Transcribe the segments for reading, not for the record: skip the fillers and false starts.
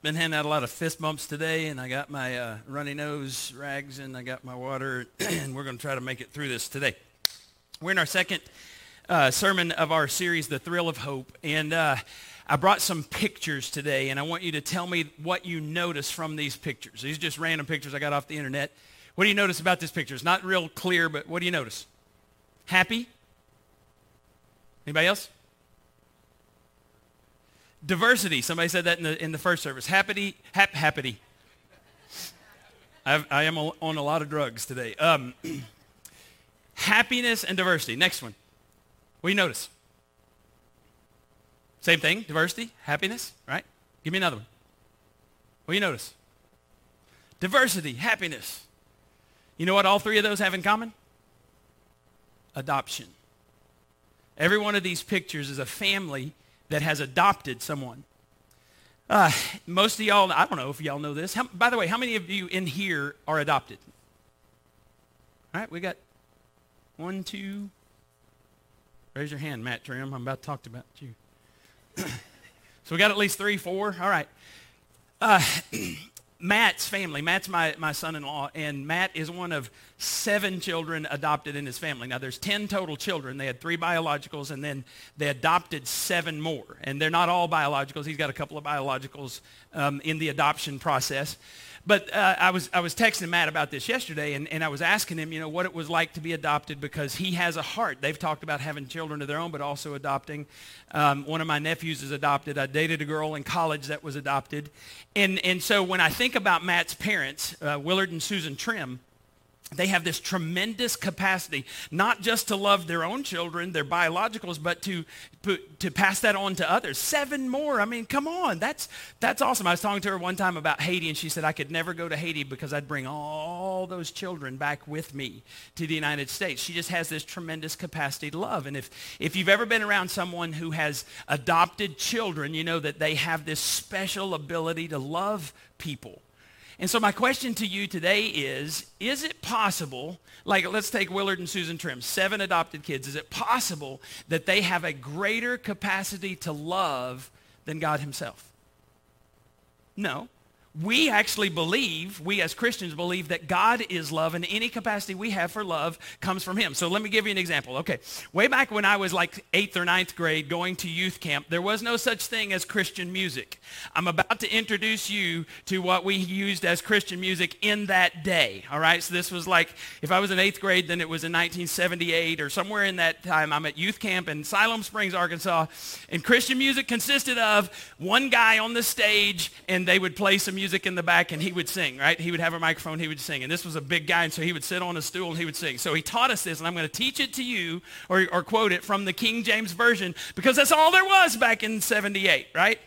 Been handing out a lot of fist bumps today, and I got my runny nose rags, and I got my water, and we're going to try to make it through this today. We're in our second sermon of our series, The Thrill of Hope, and I brought some pictures today, and I want you to tell me what you notice from these pictures. These are just random pictures I got off the internet. What do you notice about this picture? It's not real clear, but what do you notice? Happy? Anybody else? Diversity. Somebody said that in the first service. Happity. I am on a lot of drugs today. Happiness and diversity. Next one. What do you notice? Same thing. Diversity, happiness, right? Give me another one. What do you notice? Diversity, happiness. You know what all three of those have in common? Adoption. Every one of these pictures is a family that has adopted someone. Most of y'all, I don't know if y'all know this. By the way, how many of you in here are adopted? All right, we got one, two. Raise your hand, Matt Trim. I'm about to talk about you. So we got at least three, four. All right. Matt's family. Matt's my son-in-law, and Matt is one of 7 children adopted in his family. Now, there's 10 total children. They had 3 biologicals, and then they adopted 7 more. And they're not all biologicals. He's got a couple of biologicals in the adoption process. But I was texting Matt about this yesterday, and I was asking him, you know, what it was like to be adopted, because he has a heart. They've talked about having children of their own, but also adopting. One of my nephews is adopted. I dated a girl in college that was adopted. And so when I think about Matt's parents, Willard and Susan Trimm, they have this tremendous capacity, not just to love their own children, their biologicals, but to pass that on to others. 7 more. I mean, come on. That's awesome. I was talking to her one time about Haiti, and she said, I could never go to Haiti because I'd bring all those children back with me to the United States. She just has this tremendous capacity to love. And if you've ever been around someone who has adopted children, you know that they have this special ability to love people. And so my question to you today is it possible, like let's take Willard and Susan Trimm, 7 adopted kids, is it possible that they have a greater capacity to love than God himself? No. We actually believe, we as Christians believe that God is love, and any capacity we have for love comes from him. So let me give you an example. Okay, way back when I was like 8th or 9th grade going to youth camp, there was no such thing as Christian music. I'm about to introduce you to what we used as Christian music in that day, all right? So this was like, if I was in 8th grade, then it was in 1978 or somewhere in that time. I'm at youth camp in Siloam Springs, Arkansas, and Christian music consisted of one guy on the stage, and they would play some music in the back, and he would sing, right? He would have a microphone, he would sing. And this was a big guy, and so he would sit on a stool and he would sing. So he taught us this, and I'm going to teach it to you or quote it from the King James Version, because that's all there was back in 78, right?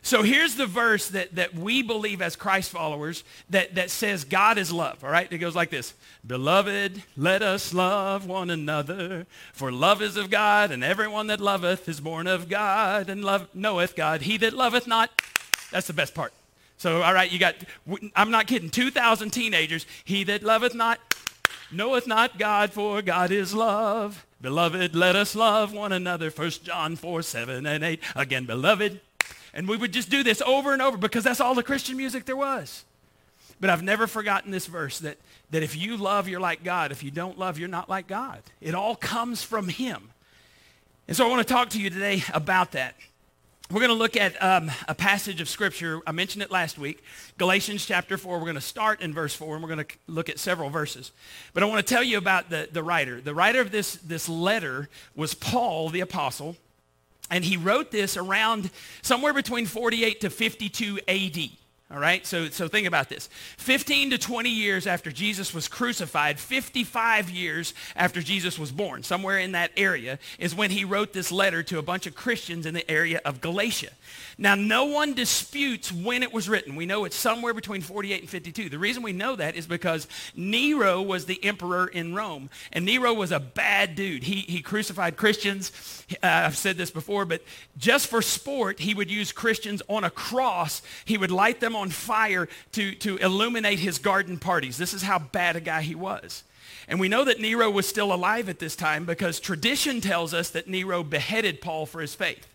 So here's the verse that we believe as Christ followers that says God is love, all right? It goes like this. Beloved, let us love one another, for love is of God, and everyone that loveth is born of God, and love knoweth God. He that loveth not, that's the best part. So, all right, you got, I'm not kidding, 2,000 teenagers. He that loveth not, knoweth not God, for God is love. Beloved, let us love one another. 1 John 4, 7 and 8. Again, beloved. And we would just do this over and over because that's all the Christian music there was. But I've never forgotten this verse that if you love, you're like God. If you don't love, you're not like God. It all comes from him. And so I want to talk to you today about that. We're going to look at a passage of Scripture. I mentioned it last week, Galatians chapter 4. We're going to start in verse 4, and we're going to look at several verses. But I want to tell you about the writer. The writer of this letter was Paul, the apostle, and he wrote this around somewhere between 48 to 52 A.D., all right, so think about this. 15 to 20 years after Jesus was crucified, 55 years after Jesus was born, somewhere in that area, is when he wrote this letter to a bunch of Christians in the area of Galatia. Now, no one disputes when it was written. We know it's somewhere between 48 and 52. The reason we know that is because Nero was the emperor in Rome, and Nero was a bad dude. He crucified Christians. I've said this before, but just for sport, he would use Christians on a cross. He would light them on fire to illuminate his garden parties. This is how bad a guy he was. And we know that Nero was still alive at this time because tradition tells us that Nero beheaded Paul for his faith.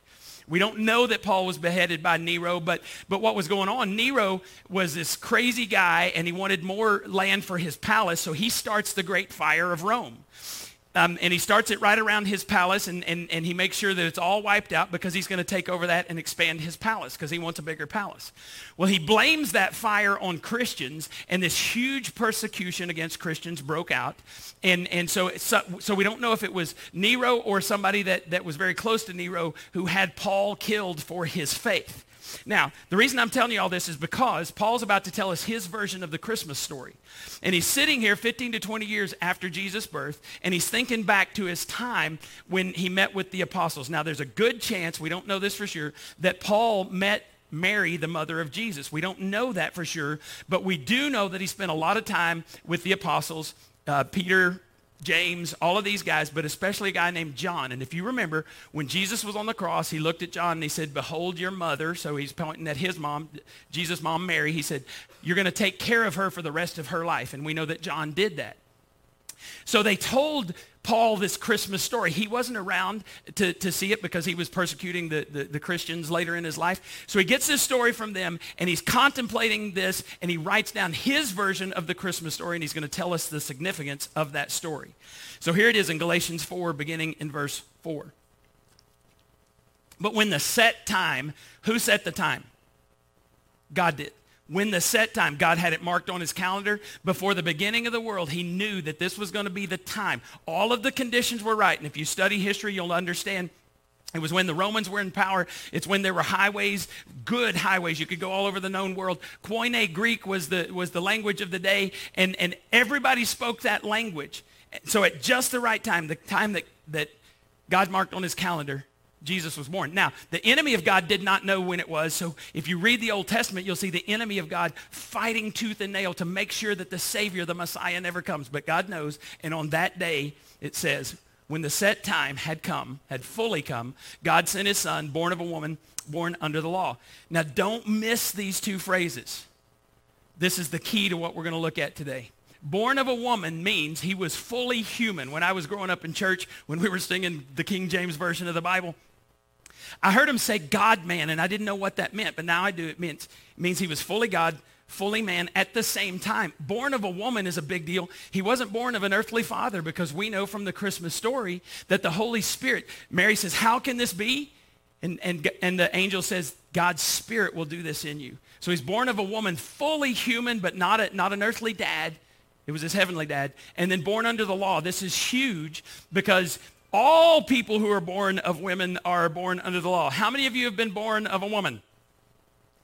We don't know that Paul was beheaded by Nero, but what was going on, Nero was this crazy guy, and he wanted more land for his palace, so he starts the great fire of Rome. And he starts it right around his palace, and he makes sure that it's all wiped out because he's going to take over that and expand his palace because he wants a bigger palace. Well, he blames that fire on Christians, and this huge persecution against Christians broke out. And so we don't know if it was Nero or somebody that was very close to Nero who had Paul killed for his faith. Now, the reason I'm telling you all this is because Paul's about to tell us his version of the Christmas story. And he's sitting here 15 to 20 years after Jesus' birth, and he's thinking back to his time when he met with the apostles. Now, there's a good chance, we don't know this for sure, that Paul met Mary, the mother of Jesus. We don't know that for sure, but we do know that he spent a lot of time with the apostles, Peter, James, all of these guys, but especially a guy named John. And if you remember, when Jesus was on the cross, he looked at John and he said, "Behold your mother." So he's pointing at his mom, Jesus' mom, Mary. He said, "You're going to take care of her for the rest of her life." And we know that John did that. So they told Paul this Christmas story. He wasn't around to see it because he was persecuting the Christians later in his life. So he gets this story from them, and he's contemplating this, and he writes down his version of the Christmas story, and he's going to tell us the significance of that story. So here it is in Galatians 4, beginning in verse 4. But when the set time, who set the time? God did. When the set time, God had it marked on his calendar. Before the beginning of the world, he knew that this was going to be the time. All of the conditions were right. And if you study history, you'll understand it was when the Romans were in power. It's when there were highways, good highways. You could go all over the known world. Koine Greek was the language of the day, and everybody spoke that language. So at just the right time, the time that God marked on his calendar, Jesus was born. Now, the enemy of God did not know when it was. So if you read the Old Testament, you'll see the enemy of God fighting tooth and nail to make sure that the Savior, the Messiah, never comes. But God knows. And on that day, it says, when the set time had fully come, God sent his son, born of a woman, born under the law. Now, don't miss these two phrases. This is the key to what we're going to look at today. Born of a woman means he was fully human. When I was growing up in church, when we were singing the King James Version of the Bible, I heard him say God-man, and I didn't know what that meant, but now I do. It means he was fully God, fully man at the same time. Born of a woman is a big deal. He wasn't born of an earthly father because we know from the Christmas story that the Holy Spirit, Mary says, "How can this be?" And the angel says, "God's Spirit will do this in you." So he's born of a woman, fully human, but not an earthly dad. It was his heavenly dad. And then born under the law. This is huge because all people who are born of women are born under the law. How many of you have been born of a woman?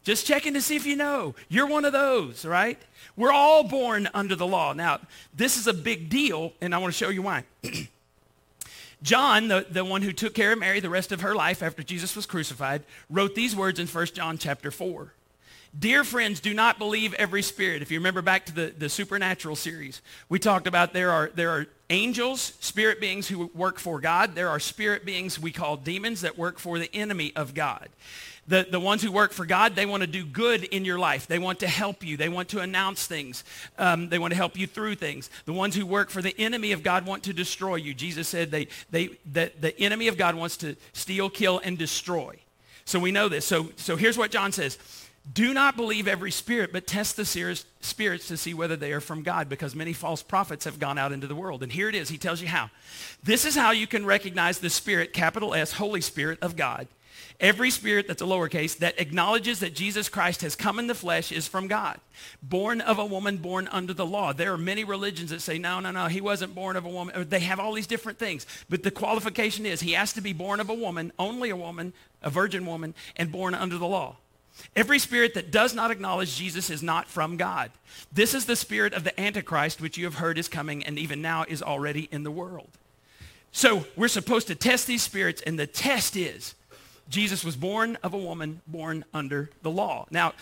Just checking to see if you know. You're one of those, right? We're all born under the law. Now, this is a big deal, and I want to show you why. John, the one who took care of Mary the rest of her life after Jesus was crucified, wrote these words in 1 John chapter 4. Dear friends, do not believe every spirit. If you remember back to the supernatural series, we talked about there are angels, spirit beings who work for God. There are spirit beings we call demons that work for the enemy of God. The ones who work for God, they want to do good in your life. They want to help you. They want to announce things. They want to help you through things. The ones who work for the enemy of God want to destroy you. Jesus said that the enemy of God wants to steal, kill, and destroy. So we know this. So here's what John says. Do not believe every spirit, but test the spirits to see whether they are from God, because many false prophets have gone out into the world. And here it is. He tells you how. This is how you can recognize the Spirit, capital S, Holy Spirit of God. Every spirit, that's a lowercase, that acknowledges that Jesus Christ has come in the flesh is from God. Born of a woman, born under the law. There are many religions that say, no, he wasn't born of a woman. They have all these different things. But the qualification is he has to be born of a woman, only a woman, a virgin woman, and born under the law. Every spirit that does not acknowledge Jesus is not from God. This is the spirit of the Antichrist, which you have heard is coming and even now is already in the world. So we're supposed to test these spirits, and the test is Jesus was born of a woman, born under the law. Now,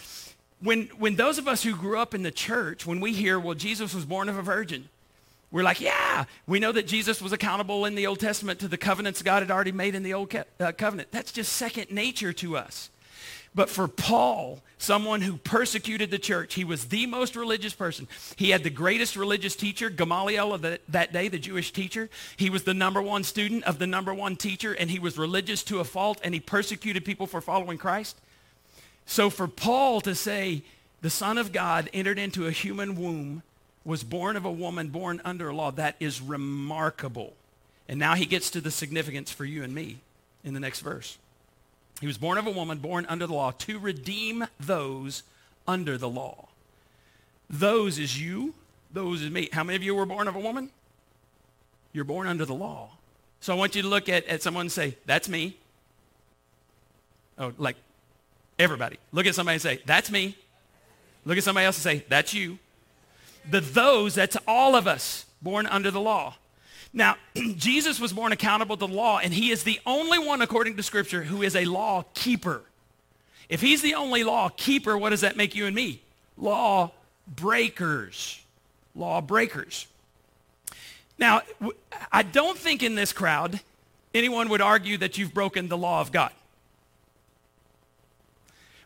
when those of us who grew up in the church, when we hear, well, Jesus was born of a virgin, we're like, yeah, we know that Jesus was accountable in the Old Testament to the covenants God had already made in the Old Covenant. That's just second nature to us. But for Paul, someone who persecuted the church, he was the most religious person. He had the greatest religious teacher, Gamaliel of that day, the Jewish teacher. He was the number one student of the number one teacher, and he was religious to a fault, and he persecuted people for following Christ. So for Paul to say the Son of God entered into a human womb, was born of a woman, born under a law, that is remarkable. And now he gets to the significance for you and me in the next verse. He was born of a woman, born under the law, to redeem those under the law. Those is you, those is me. How many of you were born of a woman? You're born under the law. So I want you to look at someone and say, that's me. Oh, like everybody. Look at somebody and say, that's me. Look at somebody else and say, that's you. The those, that's all of us, born under the law. Now, Jesus was born accountable to the law, and he is the only one, according to Scripture, who is a law keeper. If he's the only law keeper, what does that make you and me? Law breakers. Law breakers. Now, I don't think in this crowd anyone would argue that you've broken the law of God.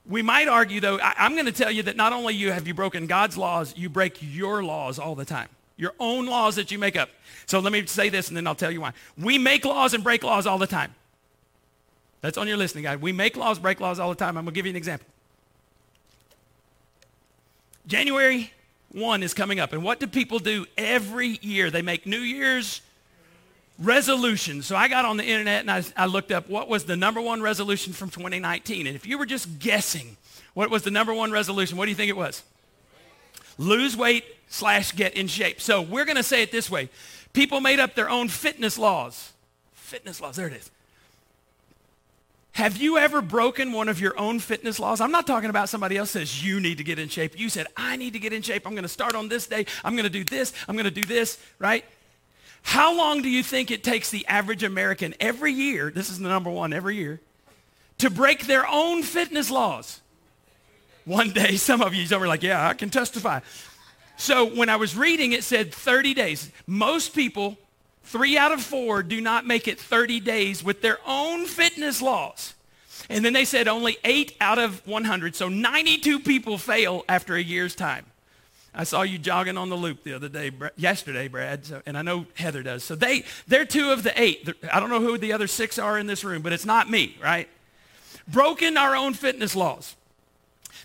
We might argue, though, I'm going to tell you that not only have you broken God's laws, you break your laws all the time. Your own laws that you make up. So let me say this, and then I'll tell you why. We make laws and break laws all the time. That's on your listening guide. We make laws, break laws all the time. I'm going to give you an example. January 1 is coming up, and what do people do every year? They make New Year's resolutions. So I got on the internet, and I looked up what was the number one resolution from 2019. And if you were just guessing what was the number one resolution, what do you think it was? Lose weight / get in shape. So we're going to say it this way. People made up their own fitness laws. Fitness laws, there it is. Have you ever broken one of your own fitness laws? I'm not talking about somebody else says you need to get in shape. You said, I need to get in shape. I'm going to start on this day. I'm going to do this. I'm going to do this, right? How long do you think it takes the average American every year, this is the number one every year, to break their own fitness laws? One day, some of you are like, yeah, I can testify. So when I was reading, it said 30 days. Most people, 3 out of 4, do not make it 30 days with their own fitness laws. And then they said only 8 out of 100. So 92 people fail after a year's time. I saw you jogging on the loop the other day, yesterday, Brad, so, and I know Heather does. So they're 2 of the 8. I don't know who the other 6 are in this room, but it's not me, right? Broken our own fitness laws.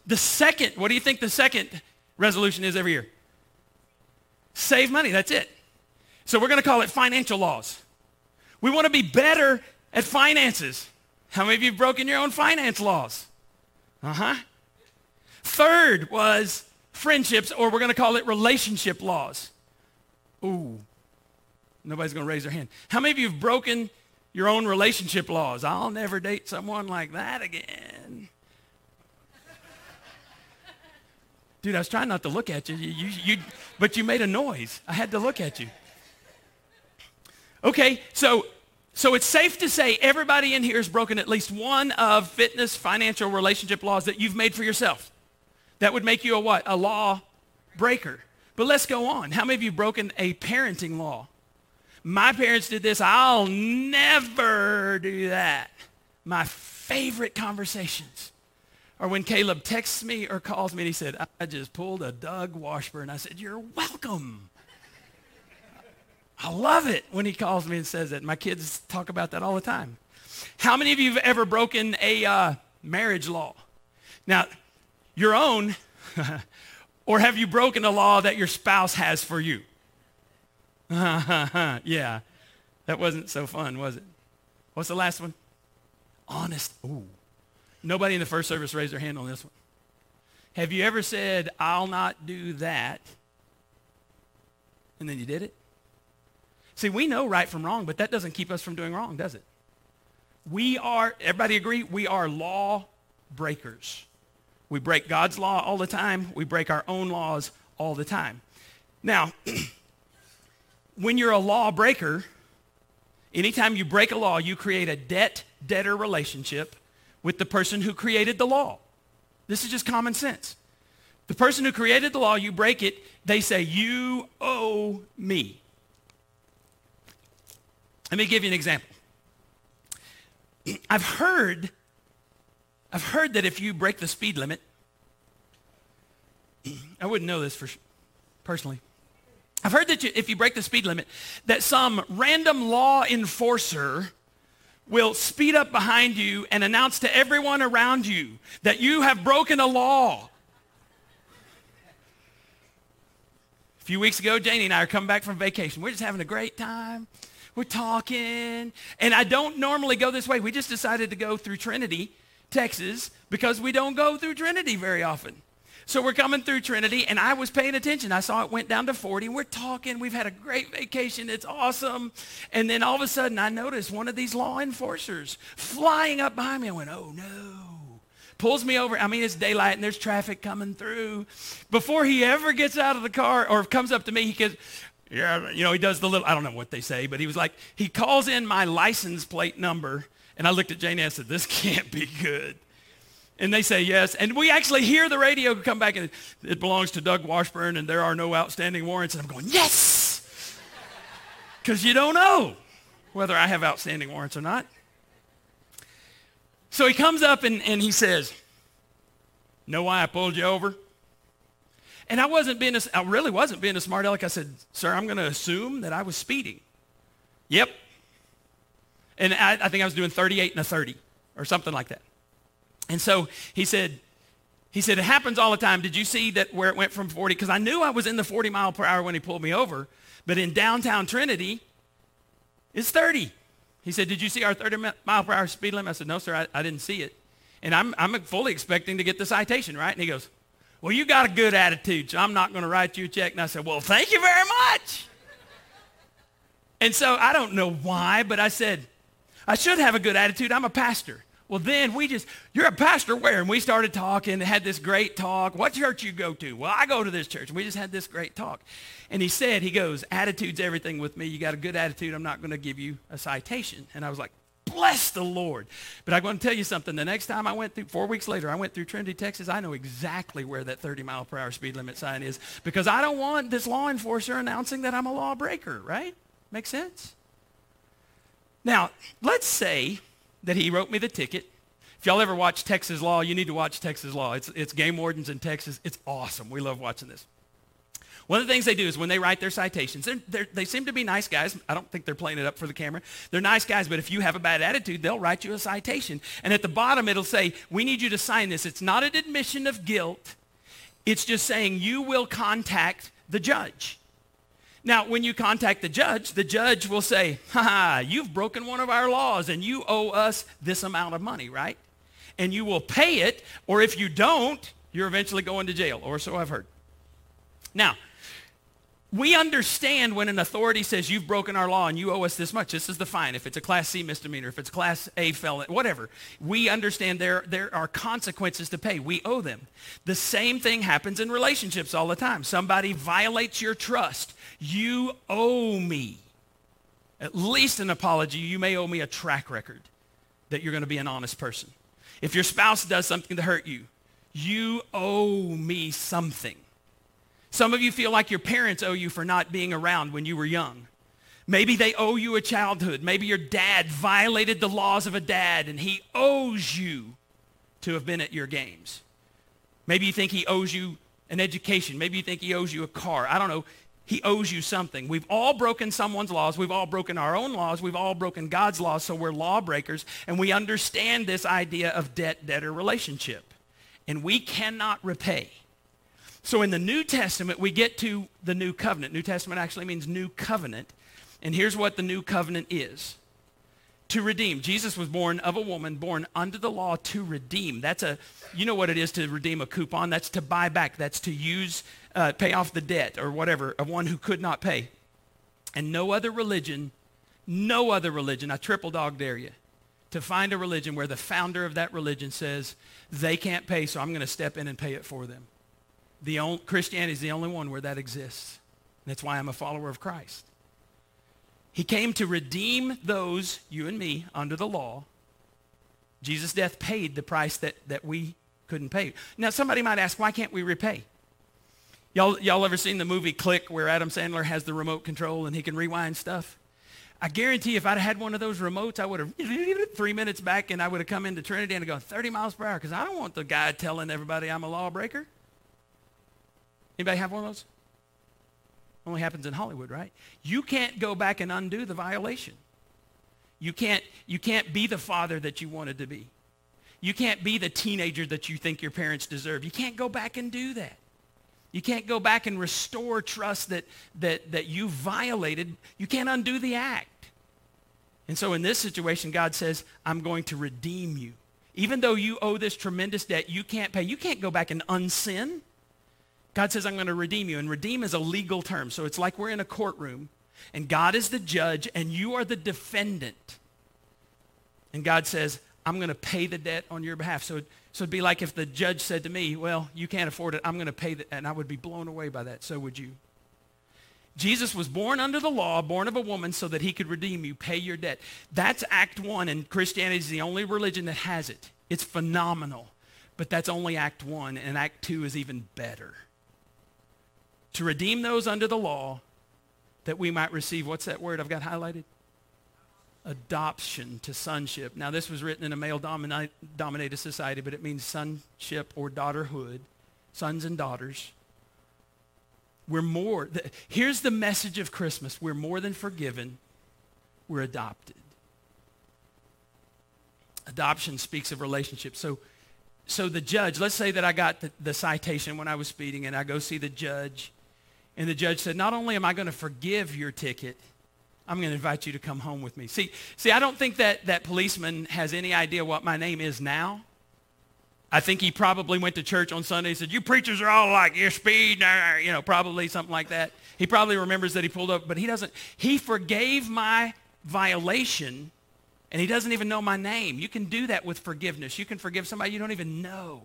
The second, what do you think the second resolution is every year? Save money, that's it. So we're going to call it financial laws. We want to be better at finances. How many of you have broken your own finance laws? Third was friendships, or we're going to call it relationship laws. Ooh, nobody's going to raise their hand. How many of you have broken your own relationship laws? I'll never date someone like that again. Dude, I was trying not to look at you, but you made a noise. I had to look at you. Okay, so it's safe to say everybody in here has broken at least one of fitness, financial, relationship laws that you've made for yourself. That would make you a what? A law breaker. But let's go on. How many of you have broken a parenting law? My parents did this. I'll never do that. My favorite conversations. Or when Caleb texts me or calls me and he said, I just pulled a Doug Washburn. I said, you're welcome. I love it when he calls me and says that. My kids talk about that all the time. How many of you have ever broken a marriage law? Now, your own, or have you broken a law that your spouse has for you? Yeah, that wasn't so fun, was it? What's the last one? Honest. Ooh. Nobody in the first service raised their hand on this one. Have you ever said, I'll not do that, and then you did it? See, we know right from wrong, but that doesn't keep us from doing wrong, does it? Everybody agree, we are law breakers. We break God's law all the time. We break our own laws all the time. Now, when you're a law breaker, anytime you break a law, you create a debt-debtor relationship with the person who created the law. This is just common sense. The person who created the law, you break it, they say, you owe me. Let me give you an example. I've heard I've heard that if you break the speed limit, I wouldn't know this for personally. I've heard that if you break the speed limit, that some random law enforcer will speed up behind you and announce to everyone around you that you have broken a law. A few weeks ago, Janie and I are coming back from vacation. We're just having a great time. We're talking. And I don't normally go this way. We just decided to go through Trinity, Texas, because we don't go through Trinity very often. So we're coming through Trinity, and I was paying attention. I saw it went down to 40. We're talking. We've had a great vacation. It's awesome. And then all of a sudden, I noticed one of these law enforcers flying up behind me. I went, oh, no. Pulls me over. I mean, it's daylight, and there's traffic coming through. Before he ever gets out of the car or comes up to me, he goes, yeah, you know, he does the little, I don't know what they say, but he was like, he calls in my license plate number, and I looked at Jane and I said, this can't be good. And they say yes. And we actually hear the radio come back, and it belongs to Doug Washburn, and there are no outstanding warrants. And I'm going, yes, because you don't know whether I have outstanding warrants or not. So he comes up, and he says, know why I pulled you over? And I really wasn't being a smart aleck. I said, sir, I'm going to assume that I was speeding. Yep. And I think I was doing 38 and a 30 or something like that. And so he said, it happens all the time. Did you see that where it went from 40? Because I knew I was in the 40 mile per hour when he pulled me over, but in downtown Trinity, it's 30. He said, did you see our 30 mile per hour speed limit? I said, no, sir, I didn't see it. And I'm fully expecting to get the citation, right? And he goes, well, you got a good attitude, so I'm not going to write you a check. And I said, well, thank you very much. And so I don't know why, but I said, I should have a good attitude. I'm a pastor. Well, then you're a pastor where? And we started talking and had this great talk. What church you go to? Well, I go to this church. And we just had this great talk. And he goes, attitude's everything with me. You got a good attitude. I'm not going to give you a citation. And I was like, bless the Lord. But I'm going to tell you something. The next time I went through, 4 weeks later, I went through Trinity, Texas. I know exactly where that 30 mile per hour speed limit sign is, because I don't want this law enforcer announcing that I'm a lawbreaker, right? Make sense? Now, let's say that he wrote me the ticket. If y'all ever watch Texas Law, you need to watch Texas Law. It's game wardens in Texas. It's awesome. We love watching this. One of the things they do is when they write their citations, they seem to be nice guys. I don't think they're playing it up for the camera. They're nice guys, but if you have a bad attitude, they'll write you a citation. And at the bottom, it'll say, we need you to sign this. It's not an admission of guilt. It's just saying you will contact the judge. Now, when you contact the judge will say, you've broken one of our laws, and you owe us this amount of money, right? And you will pay it, or if you don't, you're eventually going to jail, or so I've heard. Now, we understand when an authority says you've broken our law and you owe us this much. This is the fine. If it's a Class C misdemeanor, if it's Class A felon, whatever, we understand there are consequences to pay. We owe them. The same thing happens in relationships all the time. Somebody violates your trust. You owe me at least an apology. You may owe me a track record that you're going to be an honest person. If your spouse does something to hurt you, you owe me something. Some of you feel like your parents owe you for not being around when you were young. Maybe they owe you a childhood. Maybe your dad violated the laws of a dad, and he owes you to have been at your games. Maybe you think he owes you an education. Maybe you think he owes you a car. I don't know. He owes you something. We've all broken someone's laws. We've all broken our own laws. We've all broken God's laws, so we're lawbreakers, and we understand this idea of debt-debtor relationship, and we cannot repay. So in the New Testament, we get to the New Covenant. New Testament actually means New Covenant, and here's what the New Covenant is. To redeem. Jesus was born of a woman, born under the law to redeem. You know what it is to redeem a coupon? That's to buy back. That's to use, pay off the debt or whatever of one who could not pay. And no other religion, I triple dog dare you, to find a religion where the founder of that religion says, they can't pay, so I'm going to step in and pay it for them. Christianity is the only one where that exists. And that's why I'm a follower of Christ. He came to redeem those, you and me, under the law. Jesus' death paid the price that we couldn't pay. Now, somebody might ask, why can't we repay? Y'all ever seen the movie Click, where Adam Sandler has the remote control and he can rewind stuff? I guarantee if I'd had one of those remotes, I would have 3 minutes back and I would have come into Trinity and gone 30 miles per hour because I don't want the guy telling everybody I'm a lawbreaker. Anybody have one of those? Only happens in Hollywood, right? You can't go back and undo the violation. You can't be the father that you wanted to be. You can't be the teenager that you think your parents deserve. You can't go back and do that. You can't go back and restore trust that you violated. You can't undo the act. And so in this situation, God says, I'm going to redeem you. Even though you owe this tremendous debt you can't pay, you can't go back and unsin. God says, I'm going to redeem you. And redeem is a legal term. So it's like we're in a courtroom, and God is the judge, and you are the defendant. And God says, I'm going to pay the debt on your behalf. So it'd be like if the judge said to me, well, you can't afford it, I'm going to pay that, and I would be blown away by that. So would you. Jesus was born under the law, born of a woman, so that he could redeem you, pay your debt. That's Act 1, and Christianity is the only religion that has it. It's phenomenal, but that's only Act 1, and Act 2 is even better. To redeem those under the law that we might receive, what's that word I've got highlighted? Adoption to sonship. Now, this was written in a male-dominated society, but it means sonship or daughterhood, sons and daughters. We're more. Here's the message of Christmas. We're more than forgiven. We're adopted. Adoption speaks of relationship. So the judge, let's say that I got the citation when I was speeding, and I go see the judge, and the judge said, not only am I going to forgive your ticket, I'm going to invite you to come home with me. See, I don't think that policeman has any idea what my name is now. I think he probably went to church on Sunday and said, you preachers are all like, you're speeding, you know, probably something like that. He probably remembers that he pulled up, but he doesn't. He forgave my violation, and he doesn't even know my name. You can do that with forgiveness. You can forgive somebody you don't even know.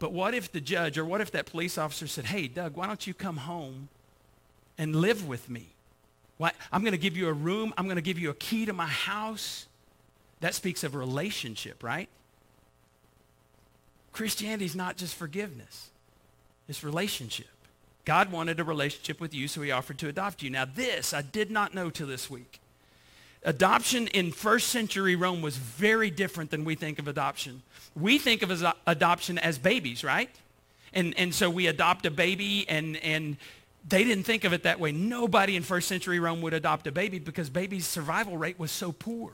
But what if the judge or what if that police officer said, hey, Doug, why don't you come home and live with me? Why, I'm going to give you a room. I'm going to give you a key to my house. That speaks of relationship, right? Christianity is not just forgiveness. It's relationship. God wanted a relationship with you, so he offered to adopt you. Now this, I did not know till this week. Adoption in first century Rome was very different than we think of adoption. We think of adoption as babies, right? And so we adopt a baby, and they didn't think of it that way. Nobody in first century Rome would adopt a baby because babies' survival rate was so poor.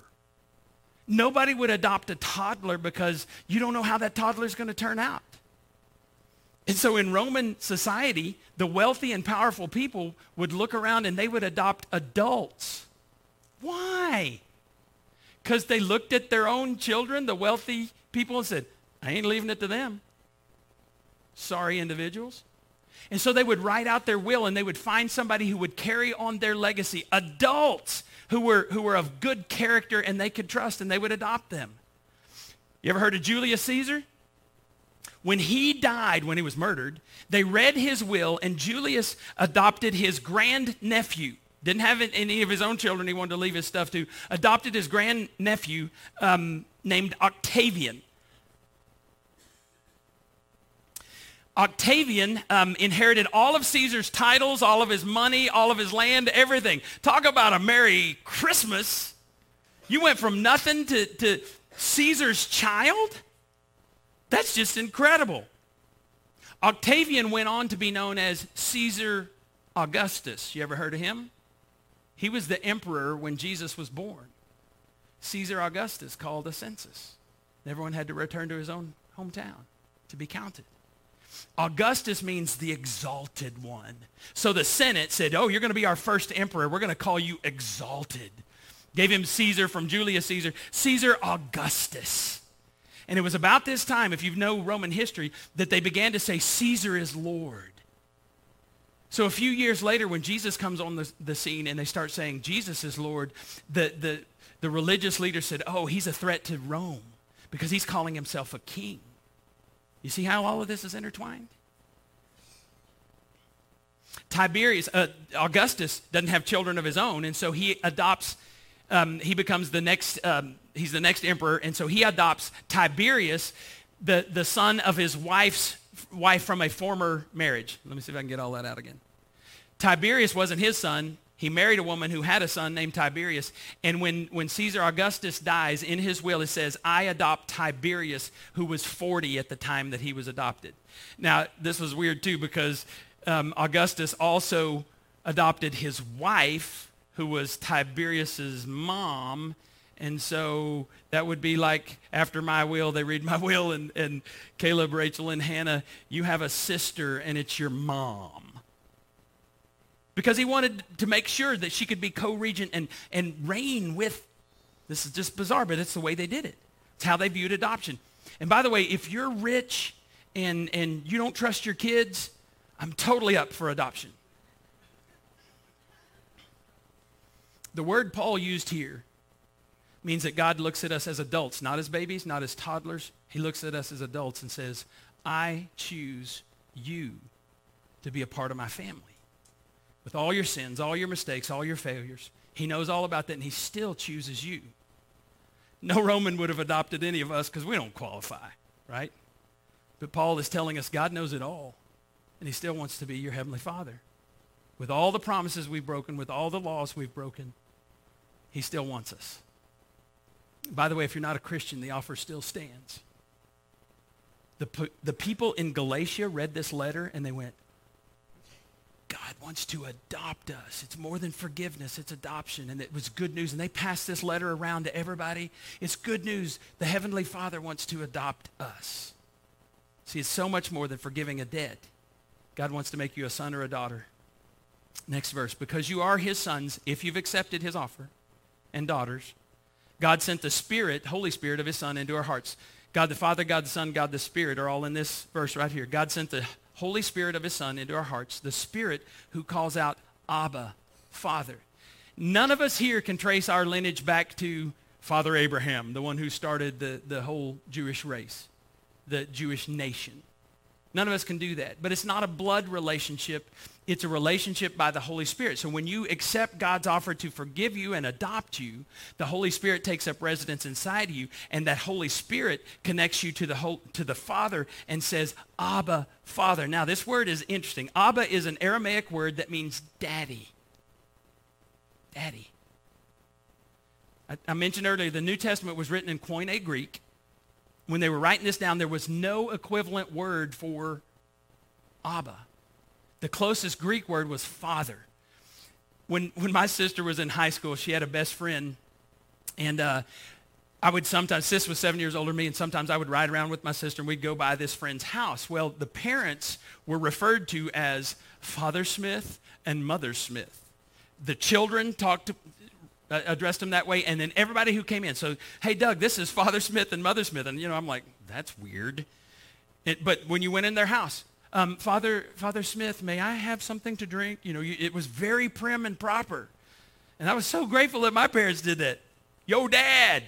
Nobody would adopt a toddler because you don't know how that toddler is going to turn out. And so in Roman society, the wealthy and powerful people would look around and they would adopt adults. Why? Because they looked at their own children, the wealthy people, and said, I ain't leaving it to them. Sorry, individuals. And so they would write out their will, and they would find somebody who would carry on their legacy, adults who were of good character and they could trust, and they would adopt them. You ever heard of Julius Caesar? When he died, when he was murdered, they read his will, and Julius adopted his grandnephew. Didn't have any of his own children he wanted to leave his stuff to. Adopted his grandnephew named Octavian. Octavian inherited all of Caesar's titles, all of his money, all of his land, everything. Talk about a Merry Christmas. You went from nothing to Caesar's child? That's just incredible. Octavian went on to be known as Caesar Augustus. You ever heard of him? He was the emperor when Jesus was born. Caesar Augustus called a census. Everyone had to return to his own hometown to be counted. Augustus means the exalted one. So the Senate said, oh, you're going to be our first emperor. We're going to call you exalted. Gave him Caesar from Julius Caesar. Caesar Augustus. And it was about this time, if you know Roman history, that they began to say, Caesar is Lord. So a few years later, when Jesus comes on the scene and they start saying, Jesus is Lord, the religious leader said, oh, he's a threat to Rome because he's calling himself a king. You see how all of this is intertwined? Tiberius, Augustus doesn't have children of his own, and so he adopts, he becomes the next, he's the next emperor, and so he adopts Tiberius, the son of his wife from a former marriage. Let me see if I can get all that out again. Tiberius wasn't his son. He married a woman who had a son named Tiberius. And when Caesar Augustus dies, in his will it says, I adopt Tiberius, who was 40 at the time that he was adopted. Now, this was weird too, because Augustus also adopted his wife, who was Tiberius's mom. And so that would be like, after my will, they read my will, and Caleb, Rachel, and Hannah, you have a sister, and it's your mom. Because he wanted to make sure that she could be co-regent and reign with, this is just bizarre, but it's the way they did it. It's how they viewed adoption. And by the way, if you're rich and you don't trust your kids, I'm totally up for adoption. The word Paul used here means that God looks at us as adults, not as babies, not as toddlers. He looks at us as adults and says, I choose you to be a part of my family. With all your sins, all your mistakes, all your failures. He knows all about that, and he still chooses you. No Roman would have adopted any of us because we don't qualify, right? But Paul is telling us God knows it all, and he still wants to be your heavenly Father. With all the promises we've broken, with all the laws we've broken, he still wants us. By the way, if you're not a Christian, the offer still stands. The people in Galatia read this letter, and they went, God wants to adopt us. It's more than forgiveness. It's adoption. And it was good news. And they passed this letter around to everybody. It's good news. The Heavenly Father wants to adopt us. See, it's so much more than forgiving a debt. God wants to make you a son or a daughter. Next verse. Because you are his sons, if you've accepted his offer, and daughters, God sent the Spirit, Holy Spirit of his Son into our hearts. God the Father, God the Son, God the Spirit are all in this verse right here. God sent the Holy Spirit of his Son into our hearts, the Spirit who calls out, Abba, Father. None of us here can trace our lineage back to Father Abraham, the one who started the whole Jewish race, the Jewish nation. None of us can do that. But it's not a blood relationship. It's a relationship by the Holy Spirit. So when you accept God's offer to forgive you and adopt you, the Holy Spirit takes up residence inside you, and that Holy Spirit connects you to the Father and says, Abba, Father. Now, this word is interesting. Abba is an Aramaic word that means daddy. Daddy. I mentioned earlier the New Testament was written in Koine Greek. When they were writing this down, there was no equivalent word for Abba. The closest Greek word was father. When my sister was in high school, she had a best friend, and I would sometimes, sis was 7 years older than me, and sometimes I would ride around with my sister, and we'd go by this friend's house. Well, the parents were referred to as Father Smith and Mother Smith. The children addressed them that way, and then everybody who came in. So, hey, Doug, this is Father Smith and Mother Smith, and, I'm like, that's weird. But when you went in their house, Father Smith, may I have something to drink? It was very prim and proper. And I was so grateful that my parents did that. Yo, Dad,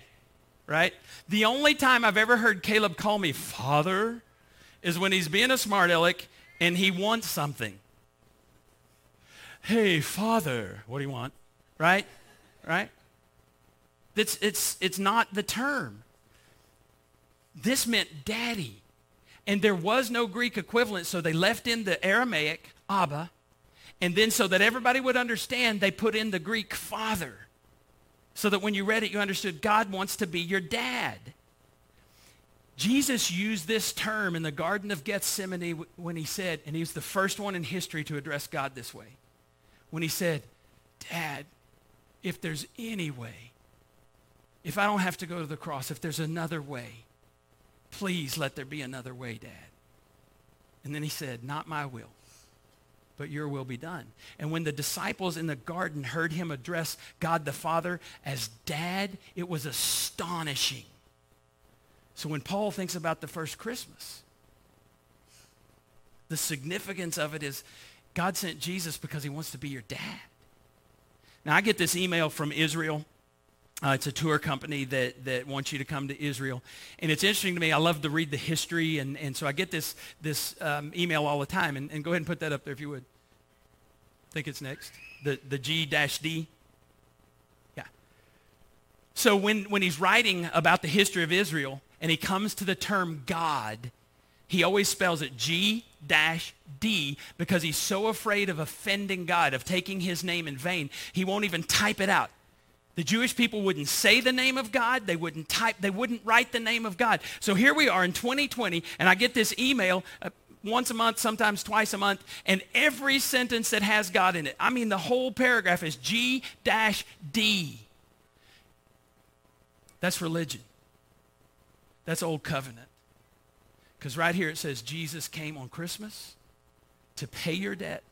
right? The only time I've ever heard Caleb call me Father is when he's being a smart aleck and he wants something. Hey, Father, what do you want? Right? It's not the term. This meant daddy. And there was no Greek equivalent, so they left in the Aramaic, Abba, and then so that everybody would understand, they put in the Greek father, so that when you read it, you understood God wants to be your dad. Jesus used this term in the Garden of Gethsemane when he said, and he was the first one in history to address God this way, when he said, Dad, if there's any way, if I don't have to go to the cross, if there's another way, please let there be another way, Dad. And then he said, not my will, but your will be done. And when the disciples in the garden heard him address God the Father as Dad, it was astonishing. So when Paul thinks about the first Christmas, the significance of it is God sent Jesus because he wants to be your dad. Now, I get this email from Israel. It's a tour company that wants you to come to Israel. And it's interesting to me. I love to read the history. And so I get this email all the time. And go ahead and put that up there if you would. I think it's next. The G-D. Yeah. So when he's writing about the history of Israel and he comes to the term God, He always spells it G-D because he's so afraid of offending God, of taking his name in vain. He won't even type it out. The Jewish people wouldn't say the name of God. They wouldn't type. They wouldn't write the name of God. So here we are in 2020, and I get this email once a month, sometimes twice a month, and every sentence that has God in it, I mean the whole paragraph, is G-D. That's religion. That's old covenant. Because right here it says Jesus came on Christmas to pay your debt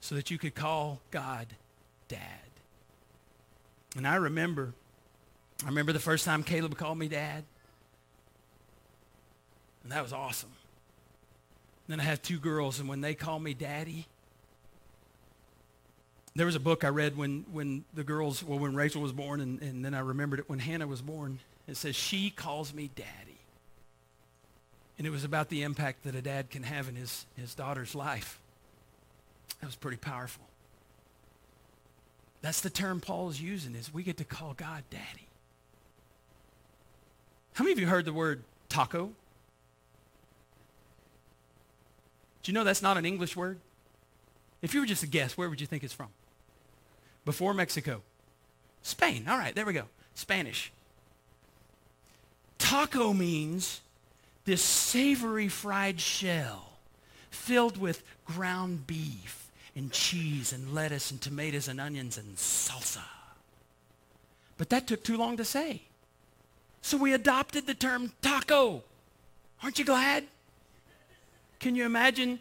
so that you could call God Dad. And I remember the first time Caleb called me Dad. And that was awesome. And then I had two girls, and when they called me Daddy, there was a book I read when Rachel was born, and then I remembered it when Hannah was born. It says, "She calls me Daddy." And it was about the impact that a dad can have in his daughter's life. That was pretty powerful. That's the term Paul's using, is we get to call God Daddy. How many of you heard the word taco? Do you know that's not an English word? If you were just a guest, where would you think it's from? Before Mexico. Spain. All right, there we go. Spanish. Taco means this savory fried shell filled with ground beef and cheese and lettuce and tomatoes and onions and salsa. But that took too long to say. So we adopted the term taco. Aren't you glad? Can you imagine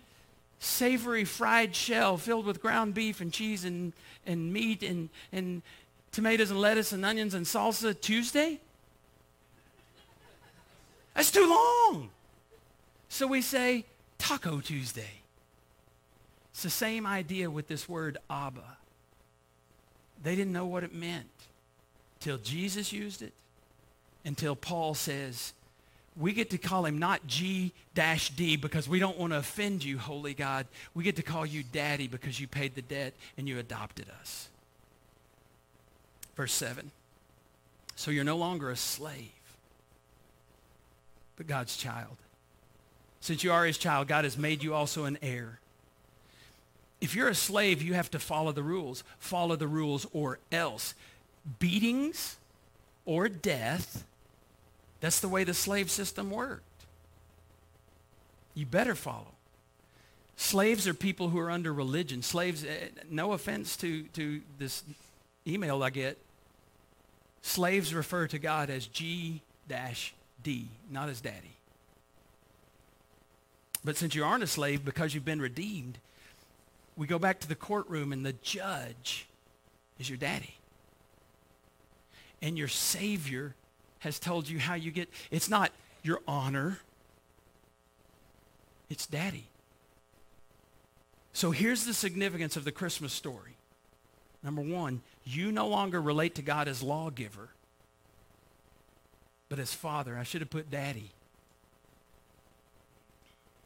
savory fried shell filled with ground beef and cheese and meat and tomatoes and lettuce and onions and salsa Tuesday? That's too long. So we say Taco Tuesday. It's the same idea with this word Abba. They didn't know what it meant till Jesus used it, until Paul says, we get to call him not G-D because we don't want to offend you, holy God. We get to call you Daddy because you paid the debt and you adopted us. Verse 7. So you're no longer a slave, but God's child. Since you are his child, God has made you also an heir. If you're a slave, you have to follow the rules or else. Beatings or death, that's the way the slave system worked. You better follow. Slaves are people who are under religion. Slaves, no offense to this email I get, slaves refer to God as G-D, not as Daddy. But since you aren't a slave because you've been redeemed, we go back to the courtroom and the judge is your daddy. And your Savior has told you how you get, it's not your honor, it's Daddy. So here's the significance of the Christmas story. Number one, you no longer relate to God as lawgiver, but as Father. I should have put Daddy.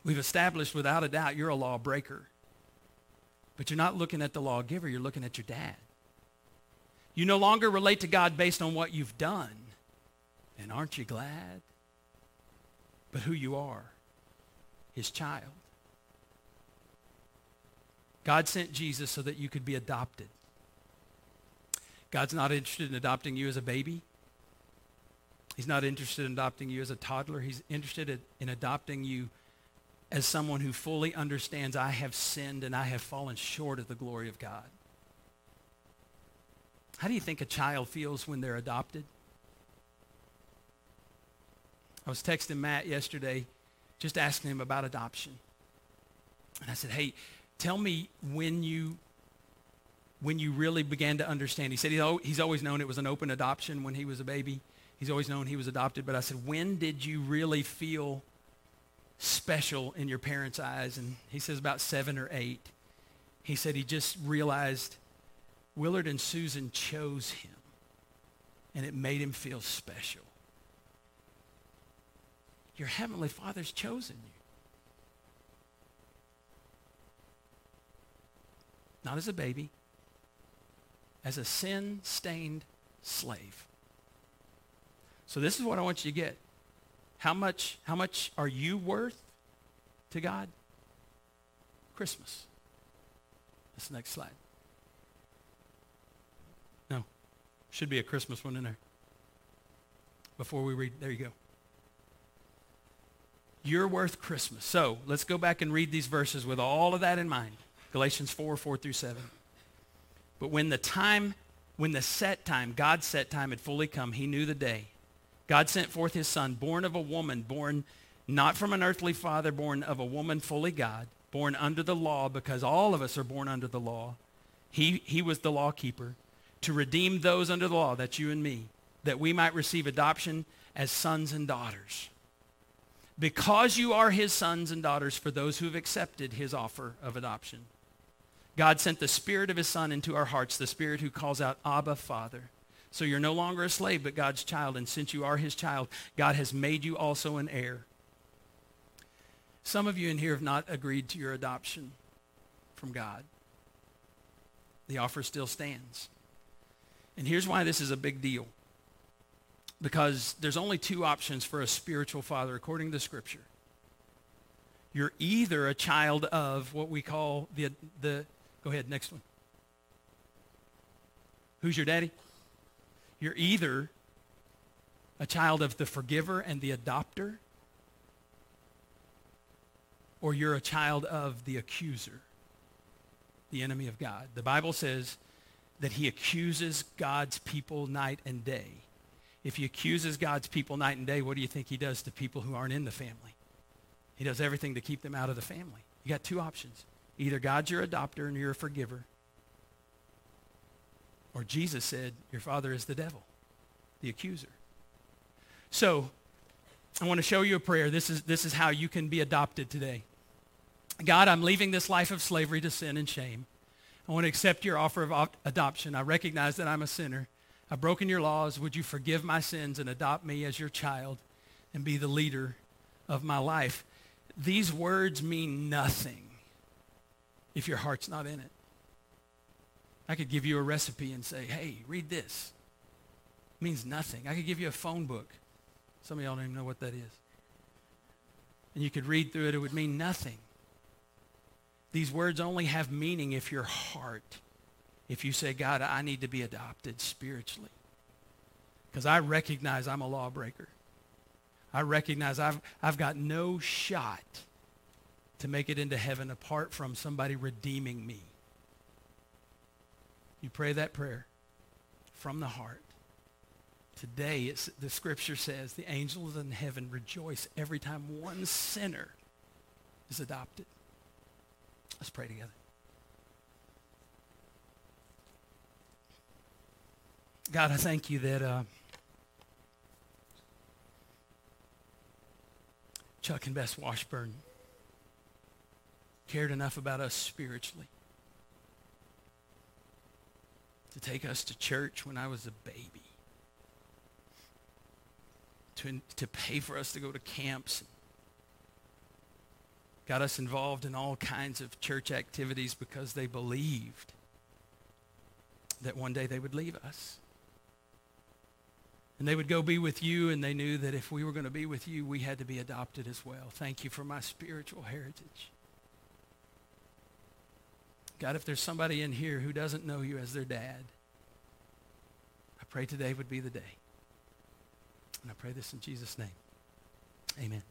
We've established without a doubt you're a lawbreaker. But you're not looking at the lawgiver, you're looking at your dad. You no longer relate to God based on what you've done. And aren't you glad? But who you are, his child. God sent Jesus so that you could be adopted. God's not interested in adopting you as a baby. He's not interested in adopting you as a toddler. He's interested in adopting you as someone who fully understands, I have sinned and I have fallen short of the glory of God. How do you think a child feels when they're adopted? I was texting Matt yesterday, just asking him about adoption. And I said, hey, tell me when you really began to understand. He said he's always known it was an open adoption when he was a baby. He's always known he was adopted. But I said, when did you really feel special in your parents' eyes? And he says about 7 or 8. He said he just realized Willard and Susan chose him, and it made him feel special. Your Heavenly Father's chosen you. Not as a baby, as a sin-stained slave. So this is what I want you to get. How much are you worth to God? Christmas. That's the next slide. No. Should be a Christmas one in there. Before we read, there you go. You're worth Christmas. So let's go back and read these verses with all of that in mind. Galatians 4:4-7. But God's set time had fully come, he knew the day. God sent forth his son, born of a woman, born not from an earthly father, born of a woman, fully God, born under the law, because all of us are born under the law. He was the law keeper, to redeem those under the law, that's you and me, that we might receive adoption as sons and daughters. Because you are his sons and daughters, for those who have accepted his offer of adoption. God sent the Spirit of his Son into our hearts, the Spirit who calls out, Abba, Father. So you're no longer a slave, but God's child. And since you are his child, God has made you also an heir. Some of you in here have not agreed to your adoption from God. The offer still stands. And here's why this is a big deal. Because there's only two options for a spiritual father, according to Scripture. You're either a child of what we call the go ahead, next one. Who's your daddy? You're either a child of the forgiver and the adopter, or you're a child of the accuser, the enemy of God. The Bible says that he accuses God's people night and day. If he accuses God's people night and day, what do you think he does to people who aren't in the family? He does everything to keep them out of the family. You got two options. Either God's your adopter and you're a forgiver, or Jesus said, your father is the devil, the accuser. So I want to show you a prayer. This is how you can be adopted today. God, I'm leaving this life of slavery to sin and shame. I want to accept your offer of adoption. I recognize that I'm a sinner. I've broken your laws. Would you forgive my sins and adopt me as your child and be the leader of my life? These words mean nothing if your heart's not in it. I could give you a recipe and say, hey, read this. It means nothing. I could give you a phone book. Some of y'all don't even know what that is. And you could read through it. It would mean nothing. These words only have meaning if your heart, if you say, God, I need to be adopted spiritually because I recognize I'm a lawbreaker. I recognize I've got no shot to make it into heaven apart from somebody redeeming me. You pray that prayer from the heart. Today, the Scripture says the angels in heaven rejoice every time one sinner is adopted. Let's pray together. God, I thank you that Chuck and Bess Washburn cared enough about us spiritually to take us to church when I was a baby, to pay for us to go to camps, got us involved in all kinds of church activities because they believed that one day they would leave us. And they would go be with you, and they knew that if we were going to be with you, we had to be adopted as well. Thank you for my spiritual heritage. God, if there's somebody in here who doesn't know you as their dad, I pray today would be the day. And I pray this in Jesus' name. Amen.